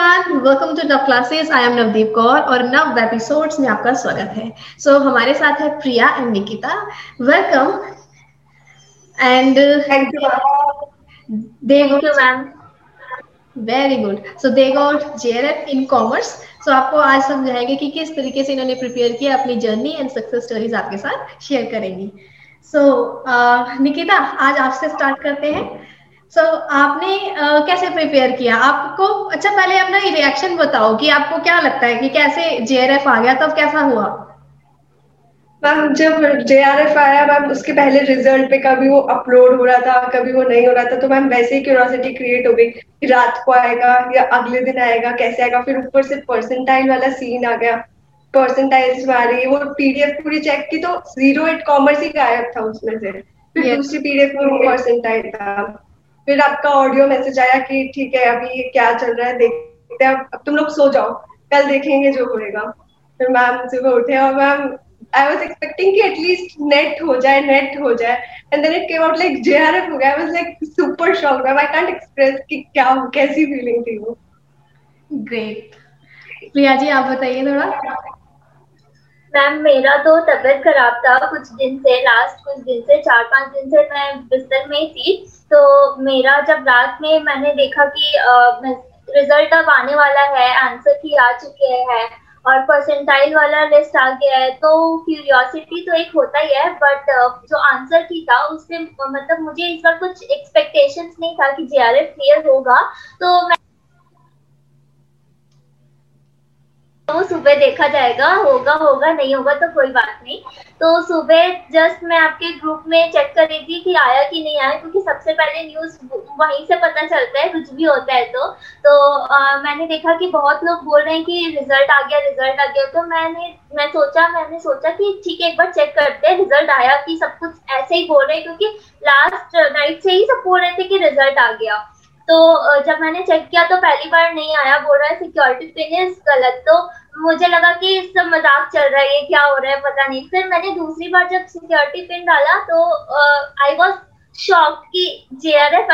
everyone, welcome to Tough Classes. I am Navdeep Kaur और नव episodes में आपका स्वागत है. So, हमारे साथ है Priya and Nikita. Welcome and thank you. They got ma'am. Very good. So they got JRF in commerce. So आपको आज समझाएंगे कि किस तरीके से इन्होंने प्रिपेयर किया, अपनी जर्नी एंड सक्सेस स्टोरीज आपके साथ शेयर करेंगी. So निकिता, आज आपसे स्टार्ट करते हैं. So, आपने कैसे प्रिपेयर किया? आपको अच्छा पहले अपना रिएक्शन बताओ कि आपको क्या लगता है कि कैसे JRF आ गया, तब कैसा हुआ? मैम जब JRF आया मैम उसके पहले रिजल्ट पे कभी वो अपलोड हो रहा था, कभी वो नहीं हो रहा था, तो मैम वैसे ही क्यूरियोसिटी क्रिएट हो गई कि रात को आएगा या अगले दिन आएगा, कैसे आएगा. फिर ऊपर से परसेंटाइल वाला सीन आ गया, परसेंटाइल्स वाली वो PDF पूरी चेक की तो 08 कॉमर्स ही गायब था उसमें से. फिर दूसरी PDF में परसेंटाइल था. फिर आपका ऑडियो मैसेज आया कि ठीक है अभी ये क्या चल रहा है देखते हैं, अब तुम लोग सो जाओ, कल देखेंगे जो होएगा. फिर मैम सुबह उठे और मैम आई वाज एक्सपेक्टिंग कि एटलीस्ट नेट हो जाए and then it came out like JRF हो गया. I was like super shocked. I can't express कि क्या कैसी फीलिंग थी वो. ग्रेट. प्रिया जी आप बताइए थोड़ा. मैम मेरा तो तबीयत खराब था कुछ दिन से 4-5 दिन से मैं बिस्तर में ही थी. तो मेरा जब रात में मैंने देखा कि रिजल्ट अब आने वाला है, आंसर की आ चुके हैं और परसेंटाइल वाला लिस्ट आ गया है, तो क्यूरियोसिटी तो एक होता ही है, बट जो आंसर की था उससे मतलब मुझे इस बार कुछ एक्सपेक्टेशंस नहीं था कि JRF क्लियर होगा. तो मैं तो सुबह देखा जाएगा, होगा नहीं होगा तो कोई बात नहीं. तो सुबह जस्ट मैं आपके ग्रुप में चेक कर रही थी कि आया कि नहीं आया, क्योंकि सबसे पहले न्यूज़ वहीं से पता चलता है कुछ भी होता है. तो मैंने देखा कि बहुत लोग बोल रहे हैं कि रिजल्ट आ गया. तो मैंने सोचा कि ठीक है एक बार चेक करते हैं रिजल्ट आया कि. सब कुछ ऐसे ही बोल रहे हैं क्योंकि लास्ट नाइट से ही सब बोल रहे थे कि रिजल्ट आ गया. तो जब मैंने चेक किया तो पहली बार नहीं आया, बोल रहा है सिक्योरिटी पिन गलत. तो मुझे लगा कि इसका मजाक चल रहा है, ये क्या हो रहा है पता नहीं. फिर मैंने दूसरी बार जब सिक्योरिटी पिन डाला तो आई वाज शॉक्ड कि JRF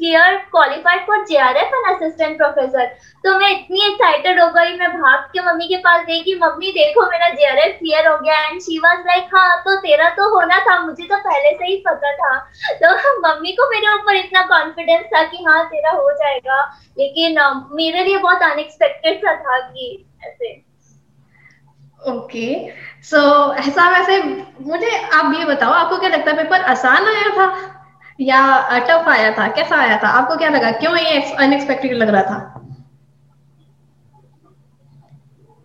clear qualified for JRF and assistant professor. तो मैं इतनी एक्साइटेड हो गई, मैं भाग के मम्मी के पास गई कि मम्मी देखो मेरा JRF क्लियर हो गया. एंड शी वाज लाइक हाँ तो तेरा तो होना था, मुझे तो पहले से ही पता था. तो मम्मी को मेरे ऊपर इतना कॉन्फिडेंस था कि हाँ तेरा हो जाएगा, लेकिन मेरे लिए बहुत अनएक्सपेक्टेड सा था कि ऐसे. Okay. So, ऐसा वैसे मुझे आप ये बताओ आपको क्या लगता है पेपर आसान आया था या टफ आया था, कैसा आया था, आपको क्या लगा, क्यों ये अनएक्सपेक्टेड लग रहा था?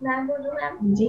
मैम बोलूं मैम जी.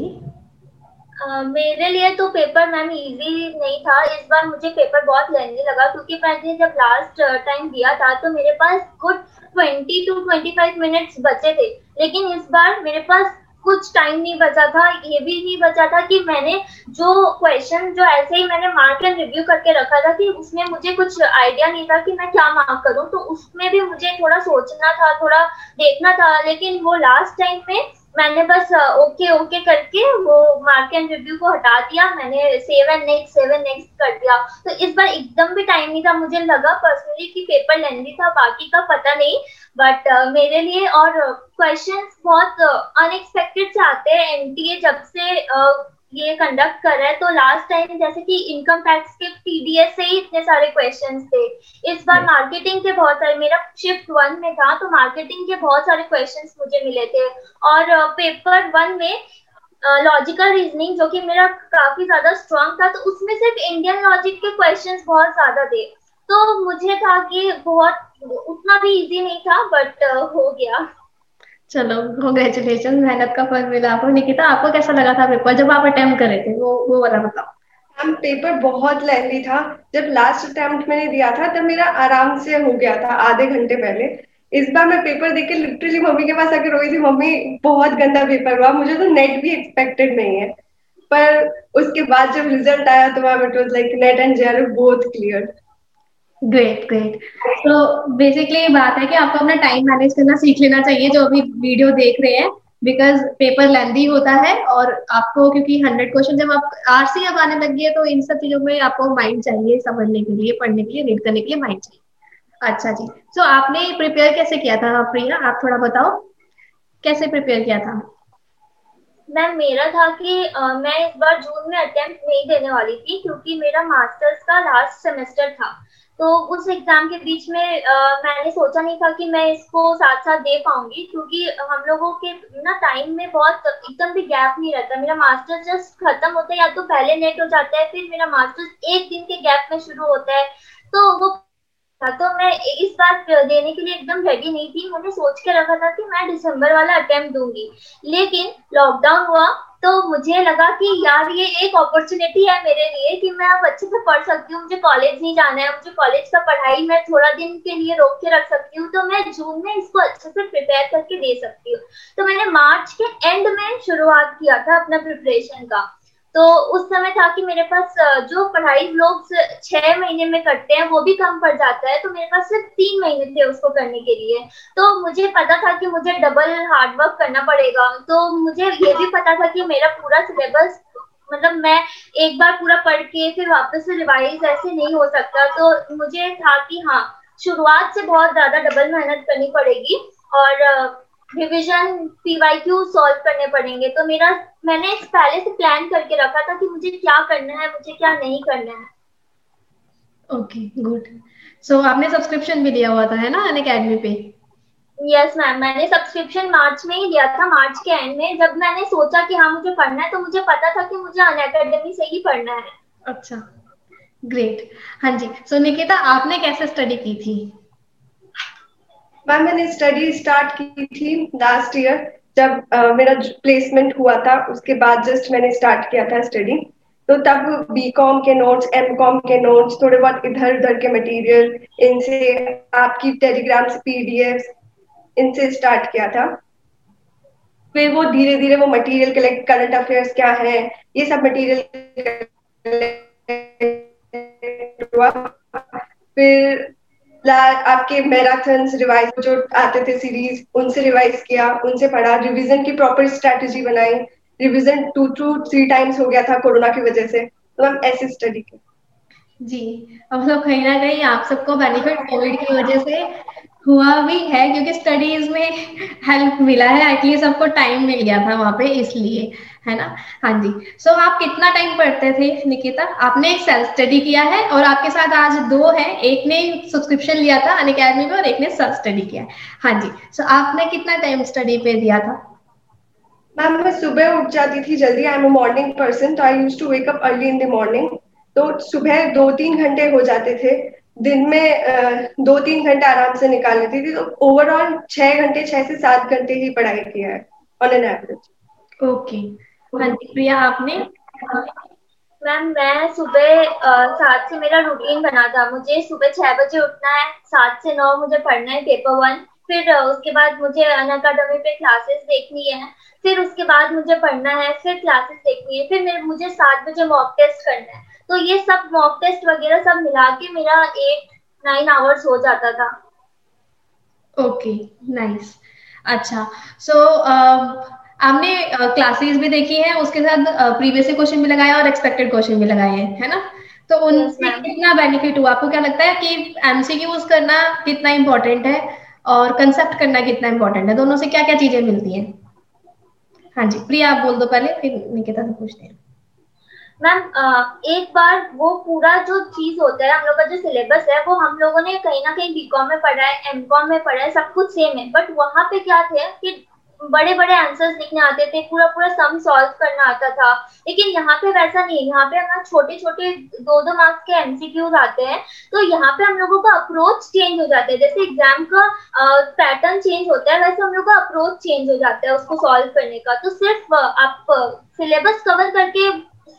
मेरे लिए तो पेपर मैम इजी नहीं था. इस बार मुझे पेपर बहुत लेंदी लगा क्योंकि मैंने जब लास्ट टाइम दिया था तो मेरे पास गुड 20 to 25 मिनट्स बचे थे, लेकिन इस बार मेरे पास कुछ टाइम नहीं बचा था. ये भी नहीं बचा था कि मैंने जो क्वेश्चन जो ऐसे ही मैंने मार्क एंड रिव्यू करके रखा था कि उसमें मुझे कुछ आइडिया नहीं था कि मैं क्या मार्क करूं, तो उसमें भी मुझे थोड़ा सोचना था, थोड़ा देखना था. लेकिन वो लास्ट टाइम में मैंने बस ओके करके वो मार्क एंड रिव्यू को हटा दिया, मैंने सेव एंड नेक्स्ट कर दिया. तो इस बार एकदम भी टाइम नहीं था. मुझे लगा पर्सनली कि पेपर लेंदी था, बाकी का पता नहीं, बट मेरे लिए. और क्वेश्चंस बहुत अनएक्सपेक्टेड से आते हैं. NTA जब से ये कंडक्ट कर रहा है, तो लास्ट टाइम जैसे कि इनकम टैक्स के TDS से ही इतने सारे क्वेश्चंस थे. इस बार मार्केटिंग के बहुत सारे, मेरा शिफ्ट 1 में था तो मार्केटिंग के बहुत सारे क्वेश्चंस मुझे मिले थे. और पेपर 1 में लॉजिकल रीजनिंग जो कि मेरा काफी ज्यादा स्ट्रांग था, तो उसमें सिर्फ इंडियन लॉजिक के क्वेश्चंस बहुत ज्यादा थे. तो मुझे था कि बहुत उतना भी इजी नहीं था, बट हो गया. चलो कांग्रेचुलेशन, मेहनत का फल मिला आपको. निकिता आपको कैसा लगा था पेपर जब आप अटेम्प्ट कर रहे थे, वो वाला बताओ. मैम पेपर बहुत लेंथी था. जब लास्ट अटेम्प्ट मैंने दिया था तब मेरा आराम से हो गया था आधे घंटे पहले. इस बार मैं पेपर देख के लिटरली मम्मी के पास आकर रोई थी, मम्मी बहुत गंदा पेपर हुआ, मुझे तो नेट भी एक्सपेक्टेड नहीं है. पर उसके बाद जब रिजल्ट आया तो ma'am it was like NET and JRF both clear. Great. तो बेसिकली बात है कि आपको अपना टाइम मैनेज करना सीख लेना चाहिए जो अभी वीडियो देख रहे हैं, बिकॉज पेपर लेंदी होता है और आपको क्योंकि 100 क्वेश्चन जब आप RC अब आने लगी है तो इन सब चीजों में आपको माइंड चाहिए समझने के लिए, पढ़ने के लिए, रीड करने के लिए माइंड चाहिए. अच्छा जी. तो आपने प्रिपेयर कैसे किया था प्रिया, आप थोड़ा बताओ. कैसे प्रिपेयर किया था? मैम मेरा था कि मैं इस बार जून में अटेम्प्ट नहीं देने वाली थी क्योंकि मेरा मास्टर्स का लास्ट सेमेस्टर था, तो उस एग्जाम के बीच में मैंने सोचा नहीं था कि मैं इसको साथ साथ दे पाऊंगी क्योंकि हम लोगों के ना टाइम में बहुत एकदम भी गैप नहीं रहता। मेरा मास्टर्स जस्ट खत्म होता है या तो पहले नेट हो जाता है, फिर मेरा मास्टर्स एक दिन के गैप में शुरू होता है, तो वो तो मैं इस बार देने के लिए एकदम रेडी नहीं थी। मैंने सोच के रखा था कि मैं दिसंबर वाला अटेम्प्ट दूंगी, लेकिन लॉकडाउन हुआ तो मुझे लगा कि यार ये एक अपॉर्चुनिटी है मेरे लिए कि मैं अब अच्छे से पढ़ सकती हूँ, मुझे कॉलेज नहीं जाना है, मुझे कॉलेज का पढ़ाई मैं थोड़ा दिन के लिए रोक के रख सकती हूँ, तो मैं जून में इसको अच्छे से प्रिपेयर करके दे सकती हूँ। तो मैंने मार्च के एंड में शुरुआत किया था अपना प्रिपरेशन का। तो उस समय था कि मेरे पास जो पढ़ाई लोग 6 महीने में करते हैं वो भी कम पड़ जाता है, तो मेरे पास सिर्फ 3 महीने थे उसको करने के लिए। तो मुझे पता था कि मुझे डबल हार्डवर्क करना पड़ेगा, तो मुझे ये भी पता था कि मेरा पूरा सिलेबस मतलब मैं एक बार पूरा पढ़ के फिर वापस से रिवाइज ऐसे नहीं हो सकता, तो मुझे था कि हाँ शुरुआत से बहुत ज्यादा डबल मेहनत करनी पड़ेगी और रिविजन PYQ सॉल्व करने पड़ेंगे। तो मैंने पहले से प्लान करके रखा था कि मुझे क्या करना है, मुझे क्या नहीं करना है। Okay good. सो आपने सब्सक्रिप्शन भी लिया हुआ था है ना अनअकैडमी पे? यस मैम, मैंने सब्सक्रिप्शन मार्च में ही लिया था, मार्च के एंड में। जब मैंने सोचा कि हाँ मुझे पढ़ना है तो मुझे पता था कि मुझे अनअकैडमी से ही पढ़ना है। अच्छा ग्रेट। हाँ जी। सो निकिता आपने कैसे स्टडी की थी? मैम मैंने स्टडी स्टार्ट की थी लास्ट ईयर जब मेरा प्लेसमेंट हुआ था, उसके बाद जस्ट मैंने स्टार्ट किया था स्टडी। तो तब BCOM के नोट्स, MCOM के नोट्स, थोड़े बहुत इधर उधर के मटेरियल, इनसे आपकी टेलीग्राम से PDF इनसे स्टार्ट किया था। फिर वो धीरे धीरे वो मटेरियल कलेक्ट, करंट अफेयर्स क्या है, ये सब मटेरियल हुआ। फिर आपके मैराथन्स रिवाइज जो आते थे सीरीज, उनसे रिवाइज किया, उनसे पढ़ा, रिवीजन की प्रॉपर स्ट्रेटजी बनाई। रिवीजन 2-3 टाइम्स हो गया था कोरोना की वजह से। तो हम ऐसे स्टडी की जी। मतलब कहीं ना कहीं आप सबको बेनिफिट कोविड की वजह से हुआ भी है क्योंकि स्टडीज में हेल्प मिला है, एटलीस्ट सबको टाइम मिल गया था वहां पे, इसलिए है ना। हाँ जी। सो आप कितना टाइम पढ़ते थे निकिता? आपने एक सेल्फ स्टडी किया है और आपके साथ आज 2 हैं, एक ने सब्सक्रिप्शन लिया था अनअकैडमी में और एक ने सेल्फ स्टडी किया है। हाँ जी। सो आपने कितना टाइम स्टडी पे दिया था? मैम मैं सुबह उठ जाती थी जल्दी, I am a morning person, तो I used to wake up early in the morning. तो सुबह 2-3 घंटे हो जाते थे, दिन में 2-3 घंटे आराम से निकाल लेती थी। तो ओवरऑल 6 से 7 घंटे ही पढ़ाई किया है ऑन एन एवरेज। ओके हाँ जी। प्रिया आपने? मैम मैं सुबह 7 से मेरा रूटीन बना था, मुझे सुबह 6 बजे उठना है, 7 से 9 मुझे पढ़ना है पेपर 1, फिर उसके बाद मुझे अनअकैडमी पे क्लासेस देखनी है, फिर उसके बाद मुझे पढ़ना है, फिर क्लासेस देखनी है, फिर मुझे 7 बजे मॉक टेस्ट करना है। तो ये सब मॉक टेस्ट वगैरह सब मिला के मेरा 8-9 आवर्स हो जाता था। Okay nice. अच्छा सो आपने क्लासेस भी देखी है, उसके साथ प्रीवियस क्वेश्चन भी लगाया और एक्सपेक्टेड क्वेश्चन भी लगाए हैं है ना, तो उनसे कितना बेनिफिट हुआ? आपको क्या लगता है कि MCQs करना कितना इम्पोर्टेंट है और कंसेप्ट करना कितना इम्पोर्टेंट है, दोनों से क्या क्या चीजें मिलती हैं? हाँ जी प्रिया आप बोल दो पहले, फिर निकिता से पूछते हैं। मैम एक बार वो पूरा जो चीज होता है हम लोग का जो सिलेबस है वो हम लोगों ने कहीं ना कहीं BCOM में पढ़ा है, MCOM में पढ़ा है, सब कुछ सेम है, बट वहां पे क्या थे कि बड़े बड़े आंसर्स लिखने आते थे, पूरा पूरा सम सॉल्व करना आता था, लेकिन यहाँ पे वैसा नहीं है। यहाँ पे हमारे छोटे छोटे 2-2 मार्क्स के MCQs आते हैं, तो यहाँ पे हम लोगों का अप्रोच चेंज हो जाता है। जैसे एग्जाम का पैटर्न चेंज होता है वैसे हम लोग का अप्रोच चेंज हो जाता है उसको सॉल्व करने का। तो सिर्फ आप सिलेबस कवर करके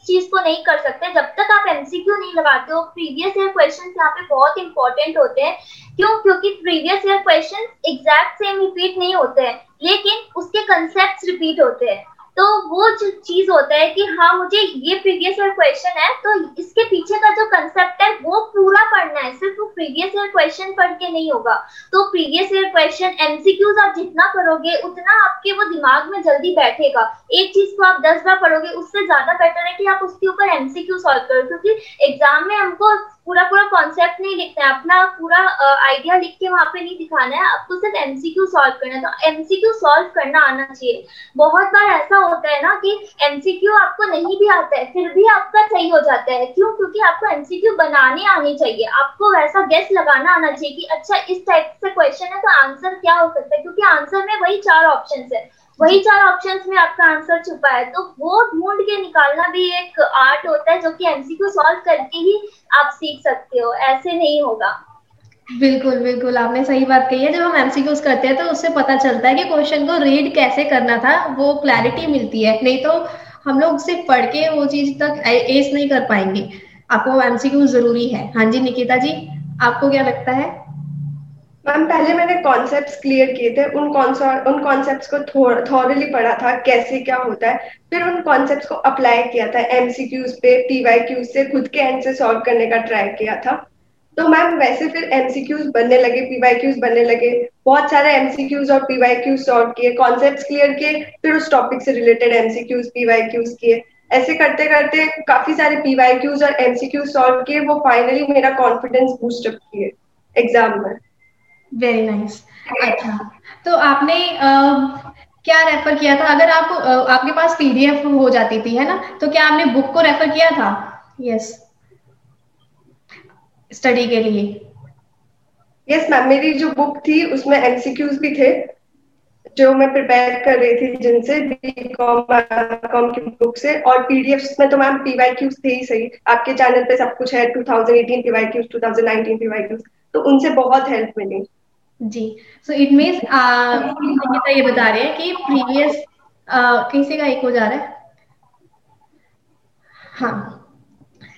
चीज को नहीं कर सकते जब तक आप MCQ नहीं लगाते हो। प्रीवियस ईयर क्वेश्चंस यहाँ पे बहुत इंपॉर्टेंट होते हैं, क्यों? क्योंकि previous year questions exact same repeat नहीं होते हैं, लेकिन उसके कंसेप्ट्स रिपीट होते हैं। तो वो चीज होता है कि हाँ मुझे ये प्रीवियस ईयर क्वेश्चन है तो इसके पीछे का जो कंसेप्ट है वो पूरा पढ़ना है, सिर्फ वो प्रीवियस ईयर क्वेश्चन पढ़ के नहीं होगा। तो प्रीवियस ईयर क्वेश्चन MCQs आप जितना पढ़ोगे उतना आपके वो दिमाग में जल्दी बैठेगा। एक चीज को आप 10 बार पढ़ोगे उससे ज्यादा बेटर है कि आप उसके ऊपर MCQ सॉल्व करो, क्योंकि एग्जाम में हमको पूरा पूरा कॉन्सेप्ट नहीं लिखना है, अपना पूरा आइडिया लिख के वहाँ पे नहीं दिखाना है, आपको सिर्फ एमसीक्यू सॉल्व करना है। तो एमसीक्यू सॉल्व करना आना चाहिए। बहुत बार ऐसा होता है ना कि एमसीक्यू आपको नहीं भी आता है फिर भी आपका सही हो जाता है, क्यों? क्योंकि आपको एमसीक्यू बनाने आने चाहिए, आपको वैसा गेस लगाना आना चाहिए कि अच्छा इस टाइप से क्वेश्चन है तो आंसर क्या हो सकता है, क्योंकि आंसर में वही चार ऑप्शन है, वही चार ऑप्शंस में आपका आंसर छुपा है। तो वो ढूंढ के निकालना भी एक आर्ट होता है जो कि एमसीक्यू सॉल्व करके ही आप सीख सकते हो, ऐसे नहीं होगा। बिल्कुल बिल्कुल, आपने सही बात कही है। जब हम एमसीक्यूज करते हैं तो उससे पता चलता है कि क्वेश्चन को रीड कैसे करना था, वो क्लैरिटी मिलती है, नहीं तो हम लोग सिर्फ पढ़ के वो चीज तक एस नहीं कर पाएंगे। आपको एमसीक्यू जरूरी है। हाँ जी निकिता जी, आपको क्या लगता है? मैम पहले मैंने कॉन्सेप्ट्स क्लियर किए थे, उन कॉन्सेप्ट्स को थॉरली पढ़ा था कैसे क्या होता है, फिर उन कॉन्सेप्ट्स को अप्लाई किया था एमसीक्यूज पे, पीवाईक्यूज से खुद के एंड से सॉल्व करने का ट्राई किया था। तो मैम वैसे फिर एमसीक्यूज बनने लगे, पीवाईक्यूज बनने लगे, बहुत सारे एमसीक्यूज और पीवाईक्यूज सॉल्व किए, कॉन्सेप्ट्स क्लियर किए, फिर उस टॉपिक से रिलेटेड एमसीक्यूज पीवाईक्यूज किए, ऐसे करते करते काफी सारे पीवाईक्यूज और एमसीक्यूज सॉल्व किए। वो फाइनली मेरा कॉन्फिडेंस बूस्टअप किए एग्जाम में। Very nice. अच्छा तो आपने क्या रेफर किया था? अगर आप आपके पास पीडीएफ हो जाती थी है ना, तो क्या आपने बुक को रेफर किया था? यस, स्टडी के लिए। यस मैम, मेरी जो बुक थी उसमें एमसीक्यूज भी थे जो मैं प्रिपेयर कर रही थी, जिनसे बीकॉम की बुक से, और पीडीएफ में तो मैम पीवाईक्यूज थे ही सही, आपके चैनल पे सब कुछ है, 2018 पीवाईक्यूज, 2019 पीवाईक्यूज, तो उनसे बहुत हेल्प मिली जी। सो इट मींस निकिता ये बता रहे हैं कि प्रीवियस किसी का एक हो जा रहा है। हाँ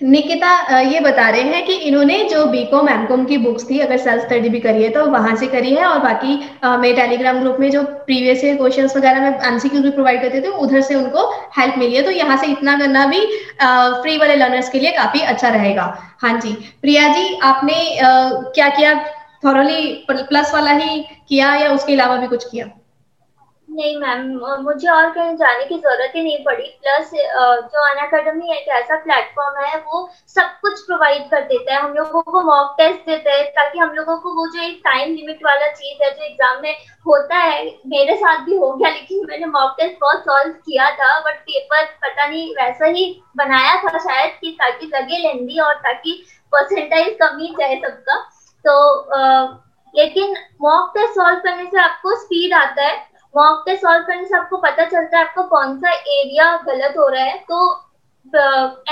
निकिता ये बता रहे हैं कि इन्होंने जो बीकॉम एमकॉम की बुक्स थी, अगर सेल्फ स्टडी भी करी है तो वहां से करी है, और बाकी मेरे टेलीग्राम ग्रुप में जो प्रीवियस ईयर क्वेश्चंस वगैरह में एमसीक्यू भी प्रोवाइड करते थे उधर से उनको हेल्प मिली है। तो यहाँ से इतना करना भी फ्री वाले लर्नर्स के लिए काफी अच्छा रहेगा। हाँ जी प्रिया जी, आपने क्या किया? थॉरली प्लस वाला ही किया या उसके अलावा भी कुछ किया? नहीं मैम, मुझे और कहीं जाने की जरूरत ही नहीं पड़ी। प्लस जो अनअकैडमी एक ऐसा प्लेटफॉर्म है वो सब कुछ प्रोवाइड कर देता है, हम लोगों को मॉक टेस्ट देता है ताकि हम लोगों को वो जो एक टाइम लिमिट वाला चीज है जो एग्जाम में होता है, मेरे साथ भी हो गया, लेकिन मैंने मॉक टेस्ट बहुत सॉल्व किया था, बट पेपर पता नहीं वैसा ही बनाया था शायद कि ताकि लगे लेंदी और ताकि परसेंटेज कम ही जाए सबका। तो लेकिन मॉक टेस्ट सॉल्व करने से आपको स्पीड आता है, मॉक टेस्ट सॉल्व करने से आपको पता चलता है आपको कौन सा एरिया गलत हो रहा है। तो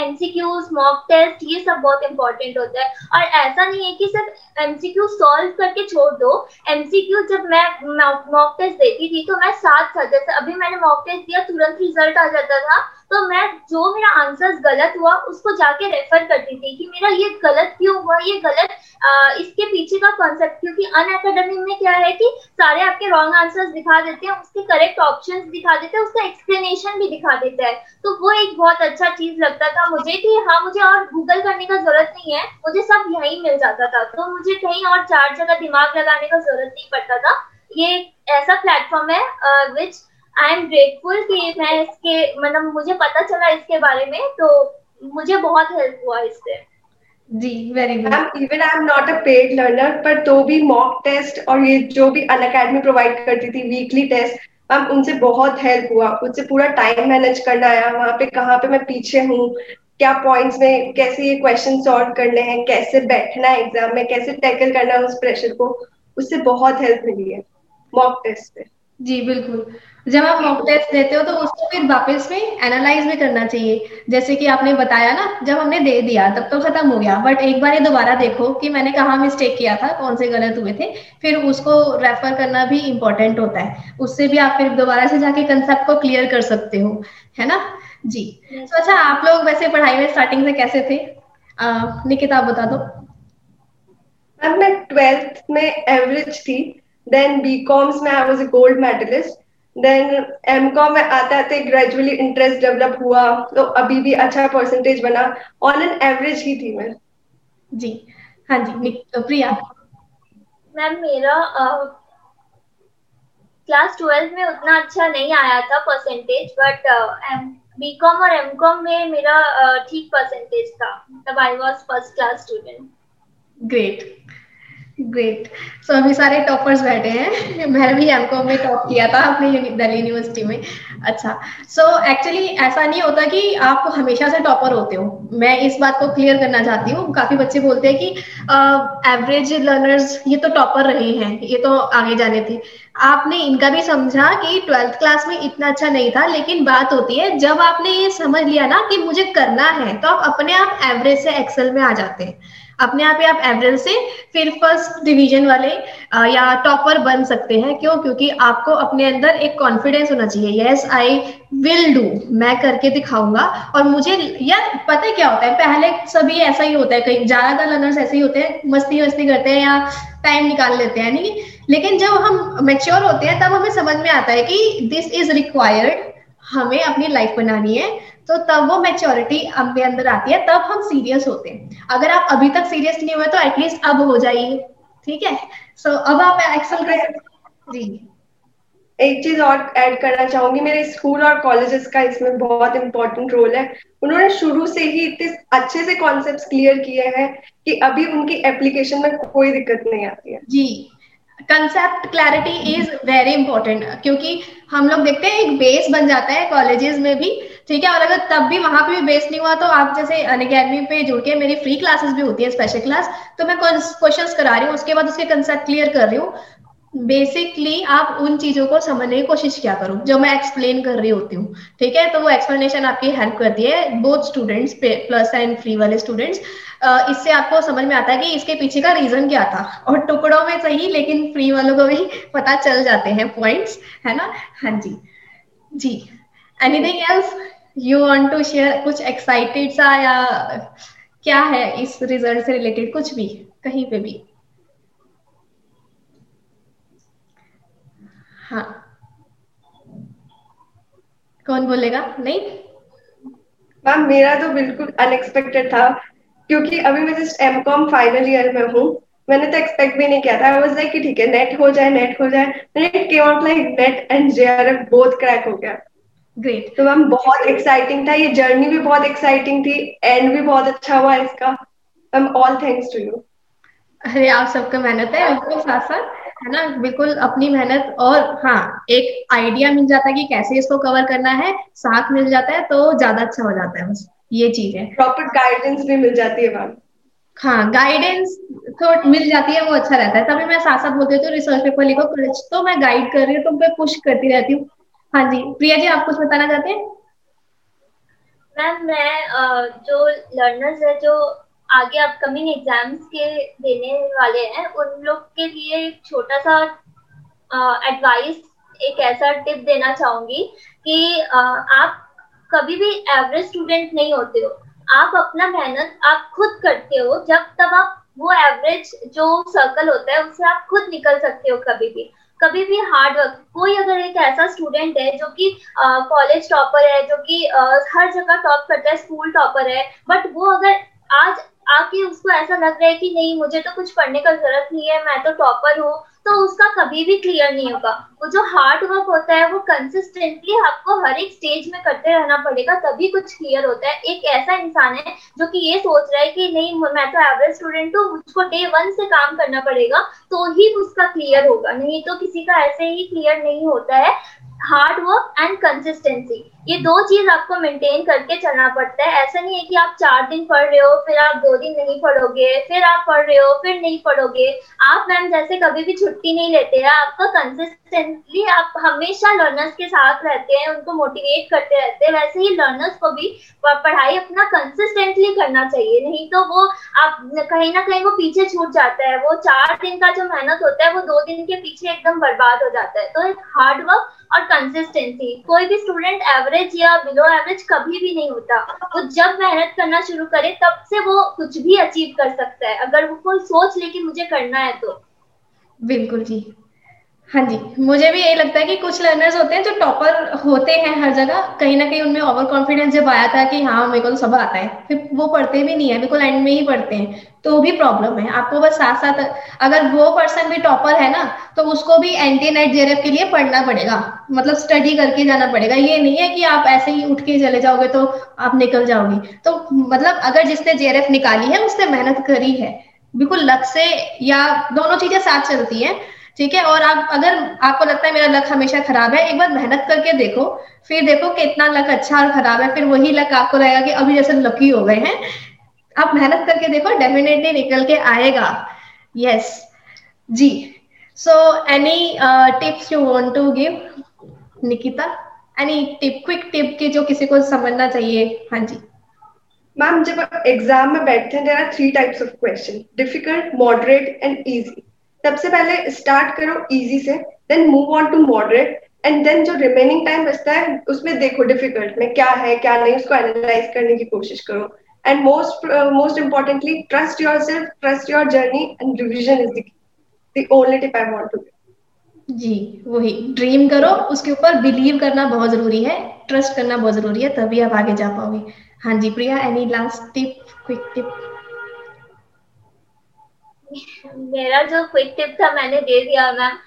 एमसीक्यूज, मॉक टेस्ट, ये सब बहुत इंपॉर्टेंट होता है। और ऐसा नहीं है कि सिर्फ एमसीक्यू सॉल्व करके छोड़ दो। एमसीक्यू जब मैं मॉक टेस्ट देती थी तो मैं साथ जैसे अभी मैंने मॉक टेस्ट दिया, तुरंत रिजल्ट आ जाता था, तो मैं जो मेरा आंसर गलत हुआ उसको जाके रेफर करती थी कि मेरा ये गलत क्यों हुआ, ये गलत इसके पीछे का कॉन्सेप्ट, क्योंकि अनअकैडमी में क्या है कि सारे आपके रॉन्ग आंसर्स दिखा देते हैं, उसके करेक्ट ऑप्शंस दिखा देते हैं, उसका एक्सप्लेनेशन भी दिखा देता है। तो वो एक बहुत अच्छा चीज लगता था मुझे कि हाँ, मुझे और गूगल करने का जरूरत नहीं है, मुझे सब यहीं मिल जाता था, तो मुझे कहीं और चार जगह दिमाग लगाने का जरूरत नहीं पड़ता था। ये ऐसा प्लेटफॉर्म है विच आई एम ग्रेटफुल कि मैं इसके मतलब मुझे पता चला इसके बारे में, तो मुझे बहुत हेल्प हुआ इससे जी। Very good. Even I am not a paid learner, पर तो भी मॉक टेस्ट और ये जो भी अनअकैडमी प्रोवाइड करती थी वीकली टेस्ट, मैम उनसे बहुत हेल्प हुआ, उनसे पूरा टाइम मैनेज करना आया, वहाँ पे कहाँ पे मैं पीछे हूँ, क्या पॉइंट्स में कैसे ये क्वेश्चन सॉल्व करने हैं, कैसे बैठना है एग्जाम में, कैसे टैकल करना है उस प्रेशर को, उससे बहुत हेल्प मिली है मॉक टेस्ट पे जी। बिल्कुल, जब आप मॉक टेस्ट देते हो तो उसको फिर वापस में एनालाइज भी करना चाहिए। जैसे कि आपने बताया ना, जब हमने दे दिया तब तो खत्म हो गया, बट एक बार ये दोबारा देखो कि मैंने कहाँ मिस्टेक किया था, कौन से गलत हुए थे, फिर उसको रेफर करना भी इम्पोर्टेंट होता है। उससे भी आप फिर दोबारा से जाके कंसेप्ट को क्लियर कर सकते हो, है ना जी। तो अच्छा, आप लोग वैसे पढ़ाई में स्टार्टिंग से कैसे थे? निकिता आप बता दो। मैम मैं 12th में एवरेज थी, देन बीकॉम्स में I was a gold medallist, then MCom में आते आते ग्रेजुअली इंटरेस्ट डेवलप हुआ, तो अभी भी अच्छा परसेंटेज बना, ऑन एन एवरेज ही थी मैं जी। हाँ जी प्रिया। मैम मेरा क्लास 12 में उतना अच्छा नहीं आया था परसेंटेज, बट बीकॉम और एमकॉम में मेरा ठीक परसेंटेज था, तब I was first class student. Great great. So अभी सारे टॉपर्स बैठे हैं। मैंने भी एमकॉम में टॉप किया था अपने दिल्ली यूनिवर्सिटी में। अच्छा, सो एक्चुअली ऐसा नहीं होता कि आप हमेशा से टॉपर होते हो। मैं इस बात को क्लियर करना चाहती हूँ। काफी बच्चे बोलते हैं कि एवरेज लर्नर्स ये तो टॉपर रहे हैं, ये तो आगे जाने थे। आपने इनका भी समझा कि 12th क्लास में इतना अच्छा नहीं था, लेकिन बात होती है जब आपने ये समझ लिया ना कि मुझे करना है, तो आप अपने आप एवरेज से एक्सेल में आ जाते हैं। अपने आप ही आप एवरेज से फिर फर्स्ट डिवीजन वाले या टॉपर बन सकते हैं। क्यों? क्योंकि आपको अपने अंदर एक कॉन्फिडेंस होना चाहिए, यस आई विल डू, मैं करके दिखाऊंगा। और मुझे यार पता है क्या होता है, पहले सभी ऐसा ही होता है, कहीं ज्यादातर लर्नर्स ऐसे ही होते हैं, मस्ती करते हैं या टाइम निकाल लेते हैं, यानी कि। लेकिन जब हम मैच्योर होते हैं तब हमें समझ में आता है कि दिस इज रिक्वायर्ड, हमें अपनी लाइफ बनानी है। तो तब वो मैच्योरिटी अपने अंदर आती है, तब हम सीरियस होते हैं। अगर आप अभी तक सीरियस नहीं हुए तो एटलीस्ट अब हो जाइए, ठीक है। सो अब आप एक्सेल कर सकते जी। एक चीज और ऐड करना चाहूंगी, मेरे स्कूल और कॉलेजेस का इसमें बहुत इम्पोर्टेंट रोल है। उन्होंने शुरू से ही इतने अच्छे से कॉन्सेप्ट्स क्लियर किए हैं कि अभी उनकी एप्लीकेशन में कोई दिक्कत नहीं आती है जी। Concept clarity is very important, क्योंकि हम लोग देखते हैं एक बेस बन जाता है कॉलेजेस में भी, ठीक है। और अगर तब भी वहां पे भी बेस नहीं हुआ तो आप जैसे अनअकैडमी पे जुड़ के, मेरी फ्री क्लासेस भी होती है, स्पेशल क्लास, तो मैं क्वेश्चंस करा रही हूँ, उसके बाद उसके कंसेप्ट क्लियर कर रही हूँ। बेसिकली आप उन चीजों को समझने की कोशिश क्या करो जो मैं एक्सप्लेन कर रही होती हूँ, ठीक है। तो वो एक्सप्लेनेशन आपकी हेल्प करती है, both students plus and free वाले स्टूडेंट्स। इससे आपको समझ में आता है कि इसके पीछे का रीजन क्या था, और टुकड़ों में सही लेकिन फ्री वालों को भी पता चल जाते हैं पॉइंट्स, है ना। हाँ जी जी। Anything else you want to share? कुछ एक्साइटेड सा या क्या है इस रिजल्ट से रिलेटेड? कुछ भी, कहीं पे भी? हाँ, कौन बोलेगा? नहीं मैम, मेरा तो बिल्कुल अनएक्सपेक्टेड था, क्योंकि अभी मैं जस्ट एमकॉम फाइनल ईयर में हूँ। मैंने तो एक्सपेक्ट भी नहीं किया था। आई वाज लाइक कि ठीक है, नेट हो जाए। It came out like NET and JRF both crack हो गया। ग्रेट। तो मैम बहुत एक्साइटिंग था, ये जर्नी भी बहुत एक्साइटिंग थी, एंड भी बहुत अच्छा हुआ इसका। Ma'am all thanks to you. अरे आप सबका मेहनत है बिल्कुल, साथ साथ, है ना, बिल्कुल अपनी मेहनत। और हाँ, एक आइडिया मिल जाता है कि कैसे इसको कवर करना है, साथ मिल जाता है तो ज्यादा अच्छा हो जाता है। बस ये चीज है, प्रॉपर गाइडेंस भी मिल जाती है मैम। हाँ, गाइडेंस तो मिल जाती है, वो अच्छा रहता है। तभी मैं साथ साथ बोलती हूँ तो रिसर्च पेपर लिखो, तो मैं गाइड कर रही हूँ, तो मैं पुश करती रहती हूँ। हाँ जी प्रिया जी, आप कुछ बताना चाहते हैं? मैम मैं जो लर्नर्स है, जो आगे अपकमिंग एग्जाम्स के देने वाले हैं, उन लोग के लिए एक छोटा सा एडवाइस, एक ऐसा टिप देना चाहूंगी कि आप कभी भी एवरेज स्टूडेंट नहीं होते हो। आप अपना मेहनत आप खुद करते हो, जब तब आप वो एवरेज जो सर्कल होता है उससे आप खुद निकल सकते हो। कभी भी हार्डवर्क, कोई अगर एक ऐसा स्टूडेंट है जो कि कॉलेज टॉपर है, जो कि हर जगह टॉप करता है, स्कूल टॉपर है, बट वो अगर आज आके उसको ऐसा लग रहा है कि नहीं मुझे तो कुछ पढ़ने का जरूरत नहीं है, मैं तो टॉपर हूँ, तो उसका कभी भी क्लियर नहीं होगा। वो जो हार्ड वर्क होता है वो कंसिस्टेंटली आपको हर एक स्टेज में करते रहना पड़ेगा, तभी कुछ क्लियर होता है। एक ऐसा इंसान है जो कि ये सोच रहा है कि नहीं मैं तो एवरेज स्टूडेंट हूँ, मुझको day 1 से काम करना पड़ेगा, तो ही उसका क्लियर होगा, नहीं तो किसी का ऐसे ही क्लियर नहीं होता है। हार्ड वर्क एंड कंसिस्टेंसी, ये दो चीज आपको मेंटेन करके चलना पड़ता है। ऐसा नहीं है कि आप 4 दिन पढ़ रहे हो, फिर आप 2 दिन नहीं पढ़ोगे, फिर आप पढ़ रहे हो, फिर नहीं पढ़ोगे। आप मैम जैसे कभी भी छुट्टी नहीं लेते हैं, आपका कंसिस्टेंटली आप हमेशा लर्नर्स के साथ रहते हैं, उनको मोटिवेट करते रहते हैं। वैसे ही लर्नर्स को भी पढ़ाई अपना कंसिस्टेंटली करना चाहिए, नहीं तो वो आप कहीं ना कहीं वो पीछे छूट जाता है। वो 4 दिन का जो मेहनत होता है वो 2 दिन के पीछे एकदम बर्बाद हो जाता है। तो एक हार्ड वर्क और कंसिस्टेंसी, कोई भी स्टूडेंट एवरेज या बिलो एवरेज कभी भी नहीं होता। वो जब मेहनत करना शुरू करे तब से वो कुछ भी अचीव कर सकता है, अगर वो कोई सोच ले कि मुझे करना है तो। बिल्कुल जी। हाँ जी, मुझे भी यही लगता है कि कुछ लर्नर्स होते हैं जो टॉपर होते हैं हर जगह, कहीं ना कहीं उनमें ओवर कॉन्फिडेंस जब आया था कि हाँ मेरे को तो सब आता है, फिर वो पढ़ते भी नहीं है, बिल्कुल एंड में ही पढ़ते हैं, तो भी प्रॉब्लम है। आपको बस साथ साथ अगर वो पर्सन भी टॉपर है ना, तो उसको भी एनटीए नेट जेआरएफ के लिए पढ़ना पड़ेगा, मतलब स्टडी करके जाना पड़ेगा। ये नहीं है कि आप ऐसे ही उठ के चले जाओगे तो आप निकल जाओगे। तो मतलब अगर जिसने जेआरएफ निकाली है उसने मेहनत करी है, बिल्कुल लक से, या दोनों चीजें साथ चलती है, ठीक है। और आप अगर आपको लगता है मेरा लक हमेशा खराब है, एक बार मेहनत करके देखो, फिर देखो कितना लक अच्छा और खराब है, फिर वही लक आपको लगेगा कि अभी जैसे लकी हो गए हैं। आप मेहनत करके देखो, डेफिनेटली निकल के आएगा। यस जी। So any tips you want to give Nikita, any tip, quick tip के जो किसी को समझना चाहिए? हाँ जी मैम, जब आप एग्जाम में बैठते हैं, there are 3 types of question, difficult, moderate and easy. सबसे पहले स्टार्ट करो इजी से, then move on to moderate, and then जो रिमेनिंग टाइम बचता है उसमें देखो डिफिकल्ट में क्या है क्या नहीं, उसको एनालाइज करने की कोशिश करो। And most importantly, trust yourself, trust your journey, and revision is the only tip I want to give. जी वही, ड्रीम करो, उसके ऊपर बिलीव करना बहुत जरूरी है, ट्रस्ट करना बहुत जरूरी है, तभी आप आगे जा पाओगे। हाँ जी Priya, any last tip, quick tip? मेरा जो क्विक टिप था मैंने दे दिया मैम,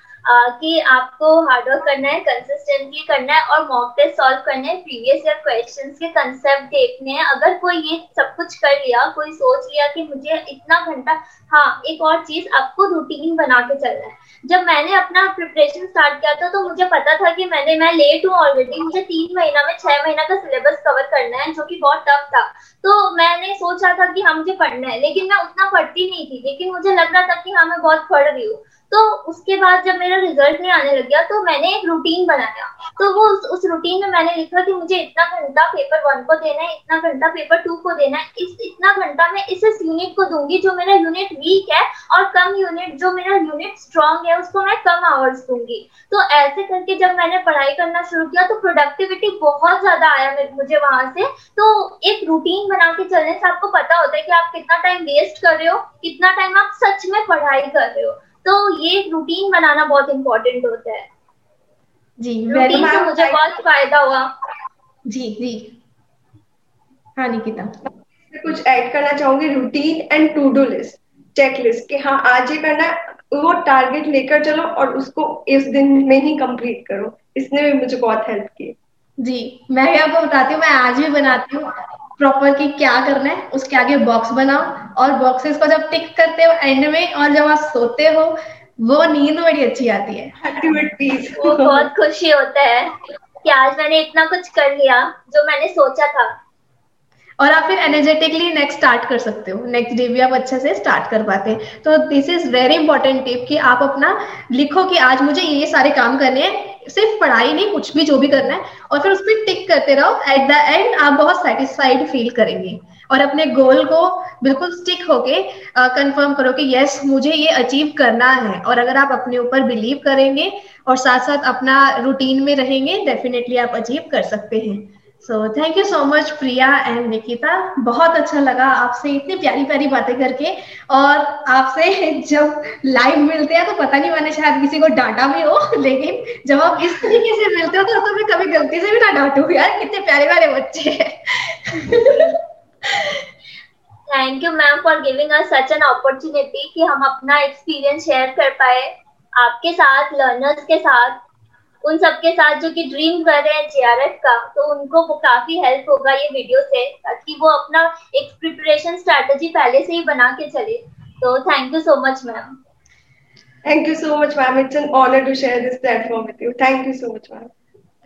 कि आपको हार्डवर्क करना है, कंसिस्टेंटली करना है, और मॉक टेस्ट सॉल्व करने हैं, प्रीवियस ईयर क्वेश्चंस के कंसेप्ट देखने हैं। अगर कोई ये सब कुछ कर लिया, कोई सोच लिया कि मुझे इतना घंटा, हाँ एक और चीज, आपको रूटीन बना के चलना है। जब मैंने अपना प्रिपरेशन स्टार्ट किया था तो मुझे पता था कि मैं लेट हूँ ऑलरेडी, मुझे 3 महीना में 6 महीना का सिलेबस कवर करना है, जो कि बहुत टफ था। तो मैंने सोचा था कि हाँ मुझे पढ़ना है, लेकिन मैं उतना पढ़ती नहीं थी, लेकिन मुझे लग रहा था कि हाँ मैं बहुत पढ़ रही हूँ। तो उसके बाद जब मेरा रिजल्ट नहीं आने लग गया, तो मैंने एक रूटीन बनाया। तो वो उस रूटीन में मैंने लिखा कि मुझे इतना घंटा पेपर 1 को देना है, इतना घंटा पेपर 2 को देना है, इतना घंटा मैं इस यूनिट को दूंगी जो मेरा यूनिट वीक है, और कम यूनिट जो मेरा यूनिट स्ट्रॉन्ग है उसको मैं कम आवर्स दूंगी। तो ऐसे करके जब मैंने पढ़ाई करना शुरू किया तो प्रोडक्टिविटी बहुत ज्यादा आया मुझे वहां से। तो एक रूटीन बना के चलने से आपको पता होता है कि आप कितना टाइम वेस्ट कर रहे हो, कितना टाइम आप सच में पढ़ाई कर रहे हो। तो ये रूटीन बनाना बहुत इम्पोर्टेंट होता है जी। रूटीन से मुझे बहुत फायदा हुआ जी। जी हाँ निकिता, कुछ ऐड करना चाहूंगी, routine and to do list, check list कि हाँ आज ये करना, वो टारगेट लेकर चलो और उसको इस दिन में ही कंप्लीट करो। इसने भी मुझे बहुत हेल्प की जी। मैं आपको बताती हूँ, मैं आज भी बनाती हूँ प्रॉपर कि क्या करना है, उसके आगे बॉक्स बनाओ, और बॉक्सेस को जब टिक करते हो एंड में, और जब आप सोते हो, वो नींद बड़ी अच्छी आती है। वो बहुत खुशी होता है कि आज मैंने इतना कुछ कर लिया जो मैंने सोचा था, और आप फिर एनर्जेटिकली नेक्स्ट स्टार्ट कर सकते हो, नेक्स्ट डे भी आप अच्छे से स्टार्ट कर पाते हैं। तो this is very important tip कि आप अपना लिखो कि आज मुझे ये सारे काम करने हैं, सिर्फ पढ़ाई नहीं, कुछ भी जो भी करना है, और फिर उसमें टिक करते रहो। एट द एंड आप बहुत सेटिस्फाइड फील करेंगे, और अपने गोल को बिल्कुल स्टिक होके कंफर्म करो कि यस मुझे ये अचीव करना है। और अगर आप अपने ऊपर बिलीव करेंगे और साथ साथ अपना रूटीन में रहेंगे, डेफिनेटली आप अचीव कर सकते हैं। So thank you so much Priya and Nikita, बहुत अच्छा लगा आपसे इतनी प्यारी प्यारी बातें करके, और आपसे जब लाइव मिलते हैं तो पता नहीं मैंने शायद किसी को डांटा भी हो, लेकिन जब आप इस तरीके से मिलते हो तो मैं कभी गलती से भी ना डांटू, यार कितने प्यारे प्यारे बच्चे हैं। Thank you ma'am for giving us such an opportunity कि हम अपना एक्सपीरियंस शेयर कर पाए आपके साथ, लर्नर्स के साथ, उन सबके साथ जो कि ड्रीम कर रहे हैं जेआरएफ का। तो उनको काफी हेल्प होगा ये वीडियो से, ताकि वो अपना एक प्रिपरेशन स्ट्रेटजी पहले से ही बना के चले। तो thank you so much ma'am. Thank you so much ma'am, it's an honour to share this platform with you. Thank you so much ma'am.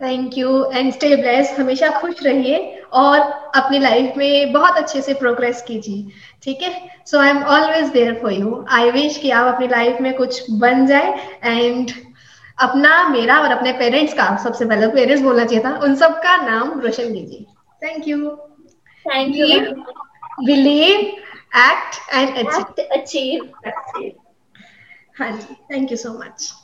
Thank you and stay blessed, हमेशा खुश रहिए और अपनी लाइफ में बहुत अच्छे से प्रोग्रेस कीजिए, ठीक है। So I am always there for you, I wish कि आप अपनी लाइफ में कुछ बन जाए, एंड अपना, मेरा और अपने पेरेंट्स का, सबसे पहले पेरेंट्स बोलना चाहिए था, उन सब का नाम रोशन कीजिए। Thank you, thank you. Believe, act and achieve. हाँ जी, थैंक यू सो मच।